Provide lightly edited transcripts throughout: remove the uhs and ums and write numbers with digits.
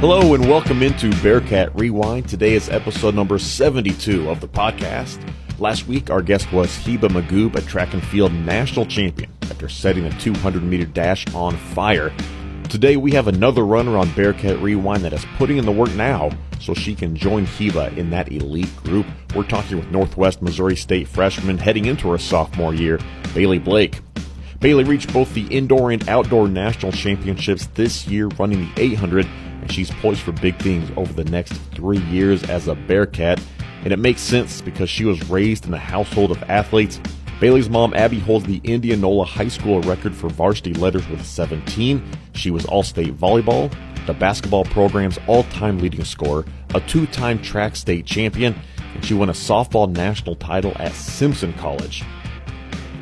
Hello and welcome into Bearcat Rewind. Today is episode number 72 of the podcast. Last week, our guest was Hiba Maghoub, a track and field national champion, after setting a 200-meter dash on fire. Today, we have another runner on Bearcat Rewind that is putting in the work now so she can join Hiba in that elite group. We're talking with Northwest Missouri State freshman heading into her sophomore year, Bailey Blake. Bailey reached both the indoor and outdoor national championships this year, running the 800. She's poised for big things over the next 3 years as a Bearcat, and it makes sense because she was raised in a household of athletes. Bailey's mom, Abby, holds the Indianola High School record for varsity letters with 17. She was All-State Volleyball, the basketball program's all-time leading scorer, a two-time track state champion, and she won a softball national title at Simpson College.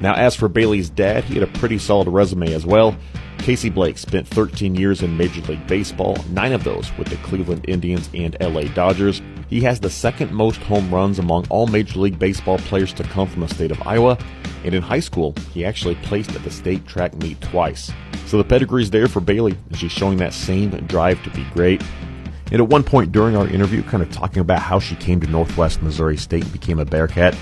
Now, as for Bailey's dad, he had a pretty solid resume as well. Casey Blake spent 13 years in Major League Baseball, 9 of those with the Cleveland Indians and LA Dodgers. He has the second most home runs among all Major League Baseball players to come from the state of Iowa, and in high school, he actually placed at the state track meet twice. So the pedigree's there for Bailey, and she's showing that same drive to be great. And at one point during our interview, kind of talking about how she came to Northwest Missouri State and became a Bearcat,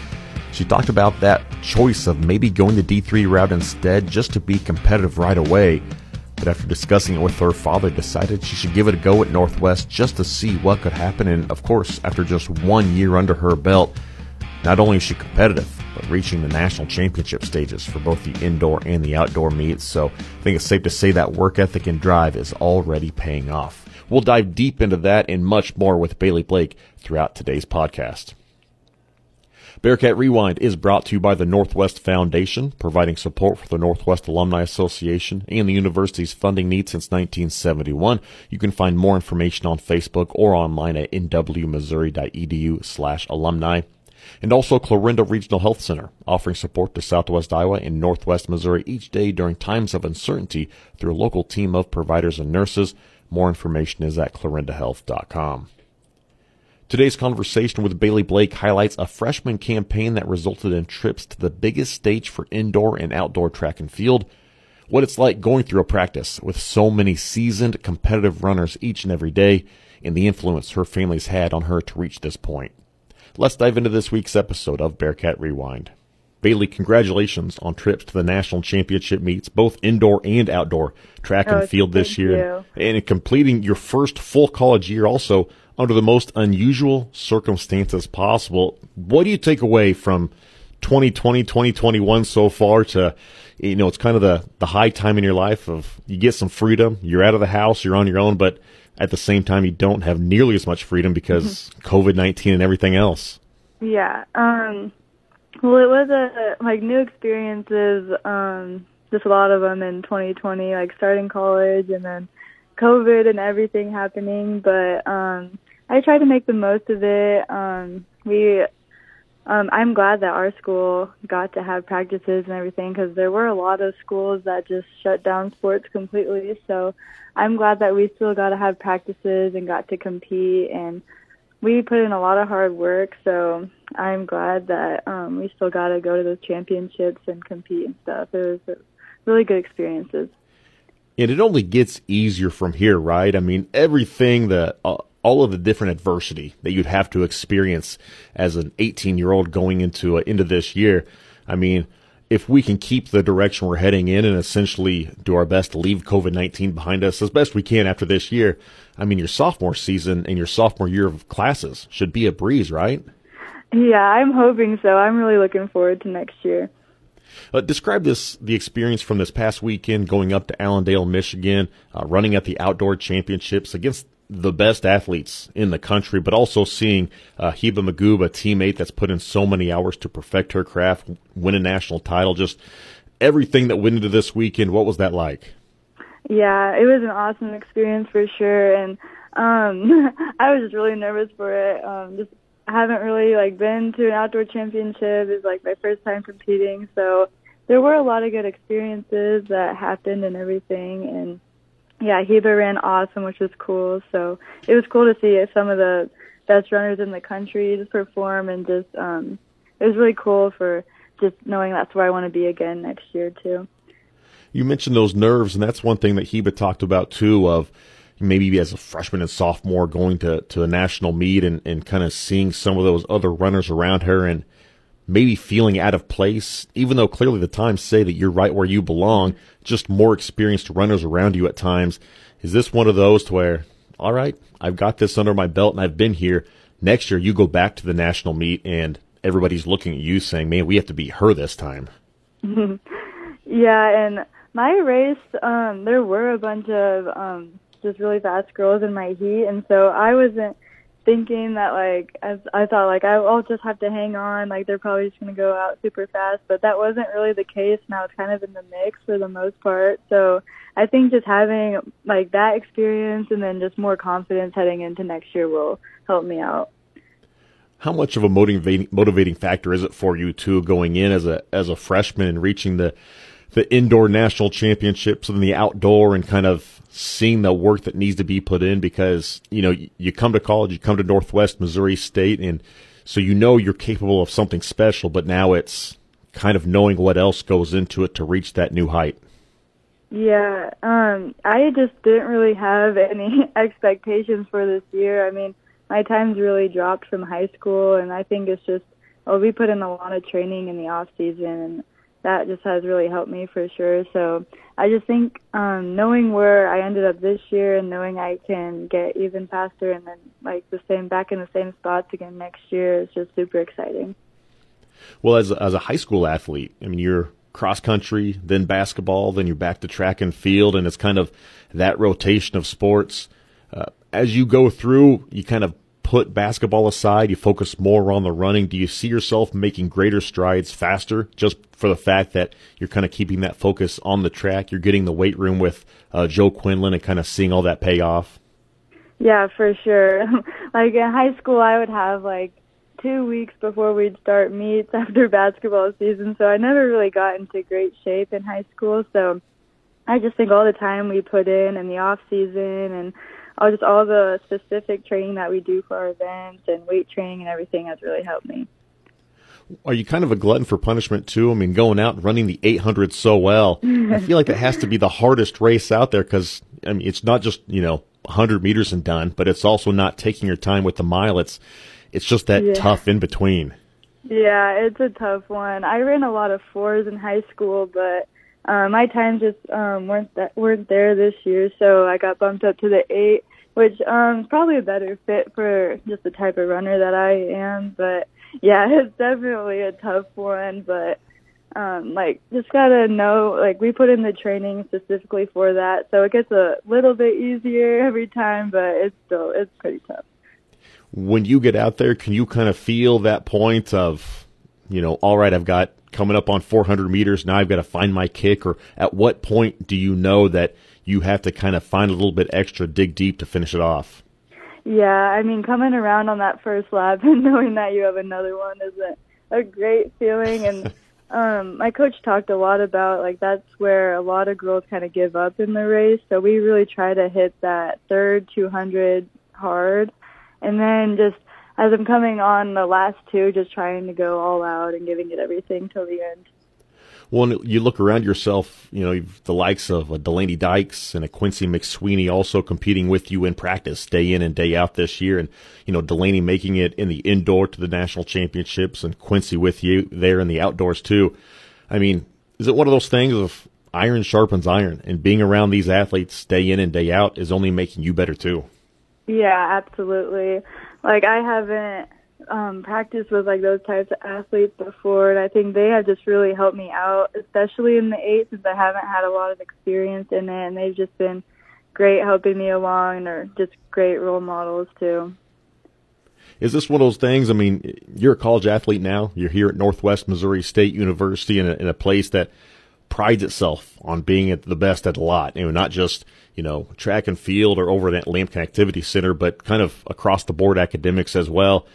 she talked about that choice of maybe going the D3 route instead just to be competitive right away, but after discussing it with her father, decided she should give it a go at Northwest just to see what could happen, and of course, after just 1 year under her belt, not only is she competitive, but reaching the national championship stages for both the indoor and the outdoor meets, so I think it's safe to say that work ethic and drive is already paying off. We'll dive deep into that and much more with Bailey Blake throughout today's podcast. Bearcat Rewind is brought to you by the Northwest Foundation, providing support for the Northwest Alumni Association and the university's funding needs since 1971. You can find more information on Facebook or online at nwmissouri.edu/alumni. And also Clarinda Regional Health Center, offering support to Southwest Iowa and Northwest Missouri each day during times of uncertainty through a local team of providers and nurses. More information is at clarindahealth.com. Today's conversation with Bailey Blake highlights a freshman campaign that resulted in trips to the biggest stage for indoor and outdoor track and field, what it's like going through a practice with so many seasoned competitive runners each and every day, and the influence her family's had on her to reach this point. Let's dive into this week's episode of Bearcat Rewind. Bailey, congratulations on trips to the national championship meets, both indoor and outdoor track and field this year, and completing your first full college year also under the most unusual circumstances possible. What do you take away from 2020, 2021 so far to, you know, it's kind of the high time in your life of you get some freedom, you're out of the house, you're on your own, but at the same time, you don't have nearly as much freedom because COVID-19 and everything else. Yeah. Well, it was new experiences, just a lot of them in 2020, like starting college and then COVID and everything happening, but I try to make the most of it. I'm glad that our school got to have practices and everything because there were a lot of schools that just shut down sports completely, so I'm glad that we still got to have practices and got to compete, and we put in a lot of hard work, so I'm glad that we still got to go to those championships and compete and stuff. It was really good experiences. And it only gets easier from here, right? I mean, everything, all of the different adversity that you'd have to experience as an 18-year-old going into this year. I mean, if we can keep the direction we're heading in and essentially do our best to leave COVID-19 behind us as best we can after this year, I mean, your sophomore season and your sophomore year of classes should be a breeze, right? Yeah, I'm hoping so. I'm really looking forward to next year. Describe the experience from this past weekend going up to Allendale, Michigan, running at the outdoor championships against the best athletes in the country, but also seeing Hiba Maghoub, a teammate that's put in so many hours to perfect her craft, win a national title, just everything that went into this weekend. What was that like? Yeah, it was an awesome experience for sure, and I was just really nervous for it. I haven't really been to an outdoor championship. It's my first time competing, so there were a lot of good experiences that happened and everything. And yeah, Hiba ran awesome, which was cool. So it was cool to see some of the best runners in the country just perform, and just it was really cool for just knowing that's where I want to be again next year too. You mentioned those nerves, and that's one thing that Hiba talked about too. Of maybe as a freshman and sophomore going to a national meet and kind of seeing some of those other runners around her and maybe feeling out of place, even though clearly the times say that you're right where you belong, just more experienced runners around you at times. Is this one of those to where, all right, I've got this under my belt and I've been here. Next year you go back to the national meet and everybody's looking at you saying, man, we have to beat her this time. Yeah, and my race, there were a bunch of just really fast girls in my heat, and so I wasn't thinking that, like, I thought, like, I'll just have to hang on, like, they're probably just going to go out super fast, but that wasn't really the case, and I was kind of in the mix for the most part, so I think just having, like, that experience and then just more confidence heading into next year will help me out. How much of a motivating factor is it for you, too, going in as a freshman and reaching the indoor national championships and the outdoor and kind of seeing the work that needs to be put in? Because, you know, you come to college, you come to Northwest Missouri State, and so you know you're capable of something special, but now it's kind of knowing what else goes into it to reach that new height. Yeah, I just didn't really have any expectations for this year. I mean, my time's really dropped from high school, and I think it's just, we put in a lot of training in the off season, and that just has really helped me for sure. So I just think knowing where I ended up this year and knowing I can get even faster and then like the same back in the same spots again next year is just super exciting. Well, as a high school athlete, I mean, you're cross country, then basketball, then you're back to track and field, and it's kind of that rotation of sports. As you go through, you kind of put basketball aside, you focus more on the running. Do you see yourself making greater strides faster just for the fact that you're kind of keeping that focus on the track? You're getting the weight room with Joe Quinlan and kind of seeing all that pay off? Yeah, for sure. Like in high school, I would have like 2 weeks before we'd start meets after basketball season, so I never really got into great shape in high school. So I just think all the time we put in the off season and all the specific training that we do for our events and weight training and everything has really helped me. Are you kind of a glutton for punishment, too? I mean, going out and running the 800 so well, I feel like that has to be the hardest race out there because, I mean, it's not just, 100 meters and done, but it's also not taking your time with the mile. It's just that tough in between. Yeah, it's a tough one. I ran a lot of fours in high school, but my times just weren't there this year, so I got bumped up to the 8, which is probably a better fit for just the type of runner that I am. But, yeah, it's definitely a tough one. But, just got to know, we put in the training specifically for that, so it gets a little bit easier every time, but it's pretty tough. When you get out there, can you kind of feel that point of, all right, I've got coming up on 400 meters, now I've got to find my kick? Or at what point do you know that you have to kind of find a little bit extra, dig deep to finish it off? Yeah, I mean, coming around on that first lap and knowing that you have another one is a great feeling. And my coach talked a lot about, that's where a lot of girls kind of give up in the race. So we really try to hit that third 200 hard. And then just as I'm coming on the last two, just trying to go all out and giving it everything till the end. Well, you look around yourself, you've the likes of a Delaney Dykes and a Quincy McSweeney also competing with you in practice day in and day out this year. And, Delaney making it in the indoor to the national championships and Quincy with you there in the outdoors too. I mean, is it one of those things of iron sharpens iron, and being around these athletes day in and day out is only making you better too? Yeah, absolutely. I haven't practiced with, those types of athletes before, and I think they have just really helped me out, especially in the 8, since I haven't had a lot of experience in it, and they've just been great helping me along and are just great role models, too. Is this one of those things, you're a college athlete now, you're here at Northwest Missouri State University in a place that prides itself on being at the best at a lot, not just track and field or over at Lamp Connectivity Center, but kind of across the board academics as well.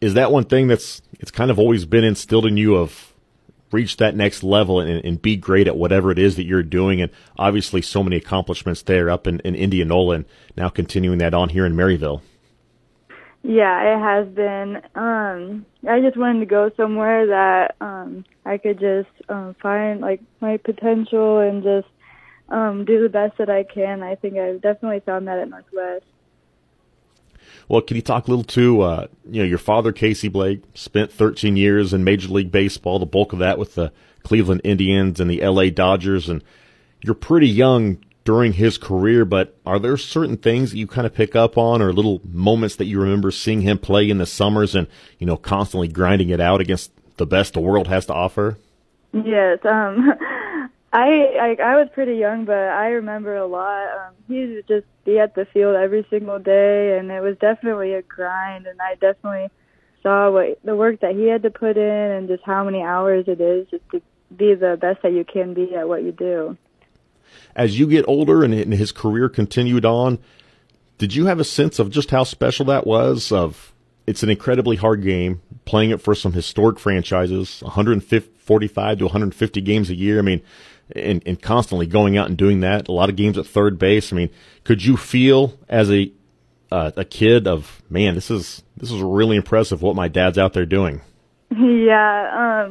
Is that one thing it's kind of always been instilled in you of reach that next level and be great at whatever it is that you're doing? And obviously so many accomplishments there up in Indianola and now continuing that on here in Maryville. Yeah, it has been. I just wanted to go somewhere that I could just find my potential and just do the best that I can. I think I've definitely found that at Northwest. Well, can you talk a little too, your father, Casey Blake, spent 13 years in Major League Baseball, the bulk of that with the Cleveland Indians and the LA Dodgers, and you're pretty young during his career, but are there certain things that you kind of pick up on or little moments that you remember seeing him play in the summers and, you know, constantly grinding it out against the best the world has to offer? Yes, I was pretty young, but I remember a lot. He would just be at the field every single day, and it was definitely a grind, and I definitely saw what the work that he had to put in and just how many hours it is just to be the best that you can be at what you do. As you get older and his career continued on, did you have a sense of just how special that was? Of it's an incredibly hard game, playing it for some historic franchises, 145 to 150 games a year. I mean, and constantly going out and doing that, a lot of games at third base. I mean, could you feel as a kid of, man, this is really impressive what my dad's out there doing? Yeah,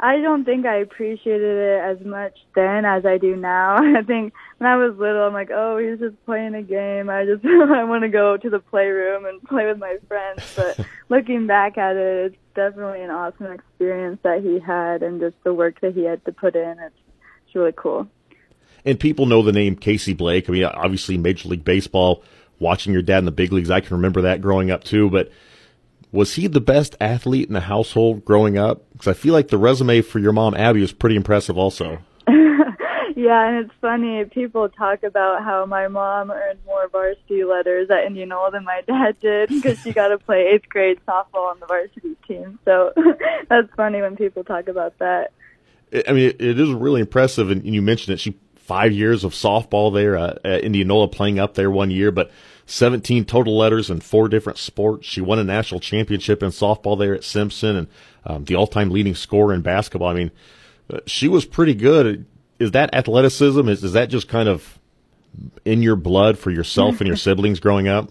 I don't think I appreciated it as much then as I do now. I think when I was little, I'm like, oh, he's just playing a game. I want to go to the playroom and play with my friends. But looking back at it, it's definitely an awesome experience that he had and just the work that he had to put in. It's really cool. And people know the name Casey Blake. I mean, obviously Major League Baseball, watching your dad in the big leagues, I can remember that growing up too. But was he the best athlete in the household growing up? Because I feel like the resume for your mom, Abby, was pretty impressive also. Yeah, and it's funny. People talk about how my mom earned more varsity letters at Indianola than my dad did because she got to play 8th grade softball on the varsity team. So that's funny when people talk about that. I mean, it is really impressive, and you mentioned it. She 5 years of softball there at Indianola, playing up there one year, but 17 total letters in 4 different sports. She won a national championship in softball there at Simpson, and the all-time leading scorer in basketball. I mean, she was pretty good. Is that athleticism? Is that just kind of in your blood for yourself and your siblings growing up?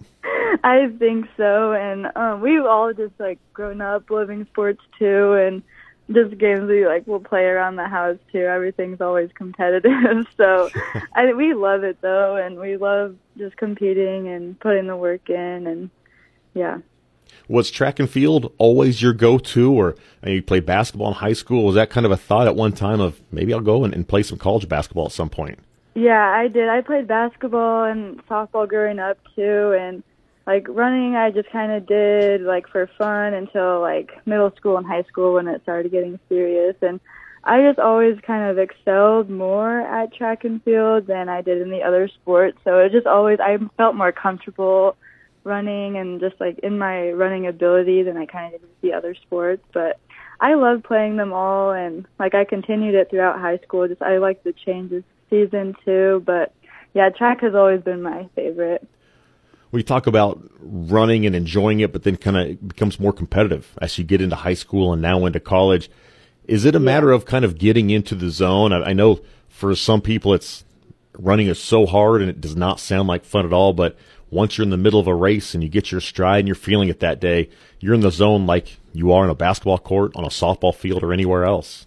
I think so, and we've all just, like, grown up loving sports, too, and just games we like will play around the house too. Everything's always competitive, so we love it though, and we love just competing and putting the work in. And yeah, was track and field always your go-to, or you played basketball in high school? Was that kind of a thought at one time of maybe I'll go and play some college basketball at some point? Yeah, I did. I played basketball and softball growing up too, and like, running, I just kind of did, like, for fun until, like, middle school and high school when it started getting serious. And I just always kind of excelled more at track and field than I did in the other sports. So it just always, I felt more comfortable running and just, like, in my running ability than I kind of did with the other sports. But I loved playing them all, and, like, I continued it throughout high school. Just I liked the changes season, too. But, yeah, track has always been my favorite. We talk about running and enjoying it, but then kind of becomes more competitive as you get into high school and now into college. Is it a matter of kind of getting into the zone? I know for some people it's running is so hard and it does not sound like fun at all, but once you're in the middle of a race and you get your stride and you're feeling it that day, you're in the zone like you are on a basketball court, on a softball field, or anywhere else.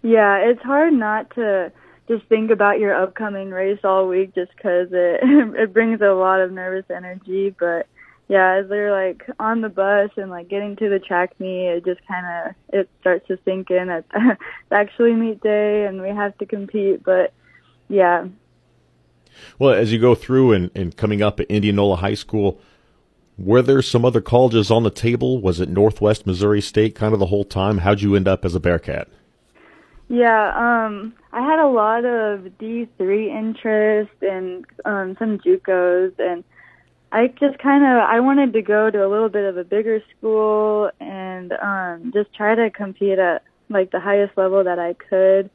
Yeah, it's hard not to just think about your upcoming race all week just because it brings a lot of nervous energy. But, yeah, as they're, like, on the bus and, like, getting to the track meet, it just kind of it starts to sink in. It's actually meet day, and we have to compete. But, yeah. Well, as you go through and coming up at Indianola High School, were there some other colleges on the table? Was it Northwest Missouri State kind of the whole time? How'd you end up as a Bearcat? Yeah, I had a lot of D3 interest and some JUCOs, and I just kind of I wanted to go to a little bit of a bigger school and just try to compete at like the highest level that I could.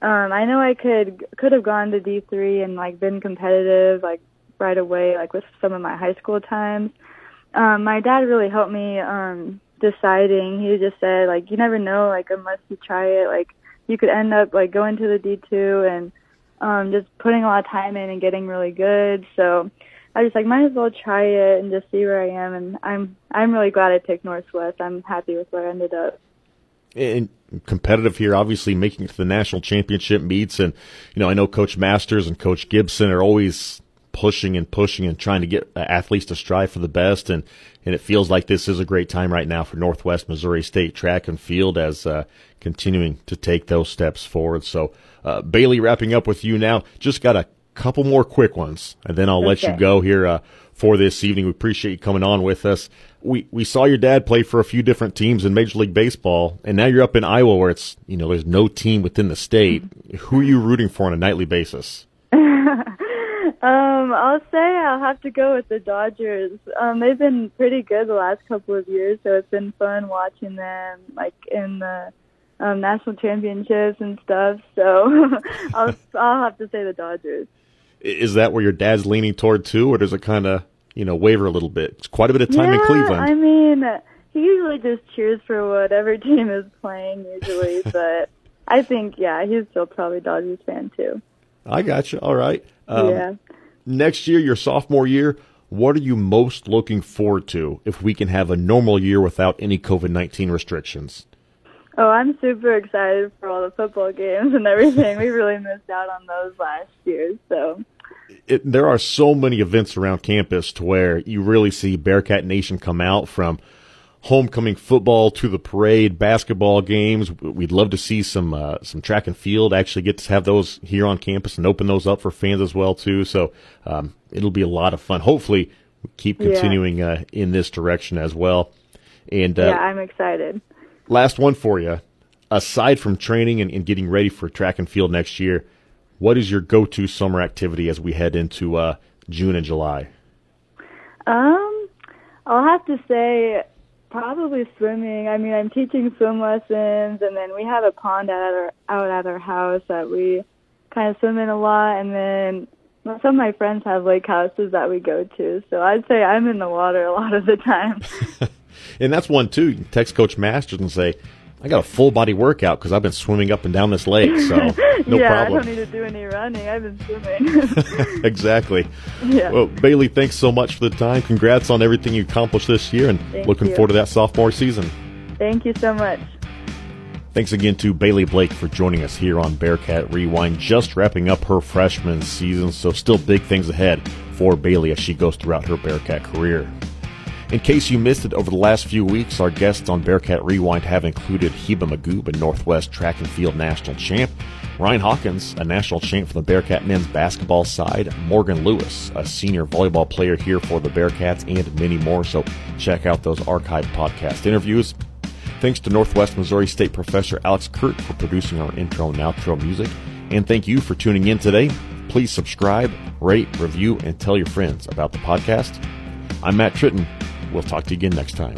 I know I could have gone to D3 and like been competitive like right away like with some of my high school times. My dad really helped me deciding. He just said like you never know like unless you try it like. You could end up like going to the D2 and just putting a lot of time in and getting really good. So I just like might as well try it and just see where I am. And I'm really glad I picked Northwest. I'm happy with where I ended up. and competitive here, obviously making it to the national championship meets. And, you know, I know Coach Masters and Coach Gibson are always pushing and trying to get athletes to strive for the best. And it feels like this is a great time right now for Northwest Missouri State track and field as continuing to take those steps forward. So, Bailey, wrapping up with you now, just got a couple more quick ones, and then I'll let you go here for this evening. We appreciate you coming on with us. We saw your dad play for a few different teams in Major League Baseball, and now you're up in Iowa where it's, you know, there's no team within the state. Who are you rooting for on a nightly basis? I'll say I'll have to go with the Dodgers. They've been pretty good the last couple of years, so it's been fun watching them, like, in the national championships and stuff. So I'll have to say the Dodgers. Is that where your dad's leaning toward, too, or does it kind of, you know, waver a little bit? It's quite a bit of time in Cleveland. I mean, he usually just cheers for whatever team is playing usually, but I think, yeah, he's still probably a Dodgers fan, too. I got you. All right. Next year, your sophomore year, what are you most looking forward to if we can have a normal year without any COVID-19 restrictions? Oh, I'm super excited for all the football games and everything. We really missed out on those last year. So there are so many events around campus to where you really see Bearcat Nation come out, from homecoming football to the parade, basketball games. We'd love to see some track and field actually get to have those here on campus and open those up for fans as well, too. So it'll be a lot of fun. Hopefully we keep continuing in this direction as well. And yeah, I'm excited. Last one for you. Aside from training and getting ready for track and field next year, what is your go-to summer activity as we head into June and July? I'll have to say probably swimming. I mean, I'm teaching swim lessons, and then we have a pond out at our house that we kind of swim in a lot, and then some of my friends have lake houses that we go to, so I'd say I'm in the water a lot of the time. And that's one, too. You can text Coach Masters and say, I got a full-body workout because I've been swimming up and down this lake, so no problem. Yeah, I don't need to do any running. I've been swimming. Exactly. Yeah. Well, Bailey, thanks so much for the time. Congrats on everything you accomplished this year, and looking forward to that sophomore season. Thank you so much. Thanks again to Bailey Blake for joining us here on Bearcat Rewind, just wrapping up her freshman season, so still big things ahead for Bailey as she goes throughout her Bearcat career. In case you missed it, over the last few weeks, our guests on Bearcat Rewind have included Hiba Maghoub, a Northwest track and field national champ; Ryan Hawkins, a national champ for the Bearcat men's basketball side; Morgan Lewis, a senior volleyball player here for the Bearcats, and many more. So check out those archived podcast interviews. Thanks to Northwest Missouri State professor Alex Kurt for producing our intro and outro music. And thank you for tuning in today. Please subscribe, rate, review, and tell your friends about the podcast. I'm Matt Tritton. We'll talk to you again next time.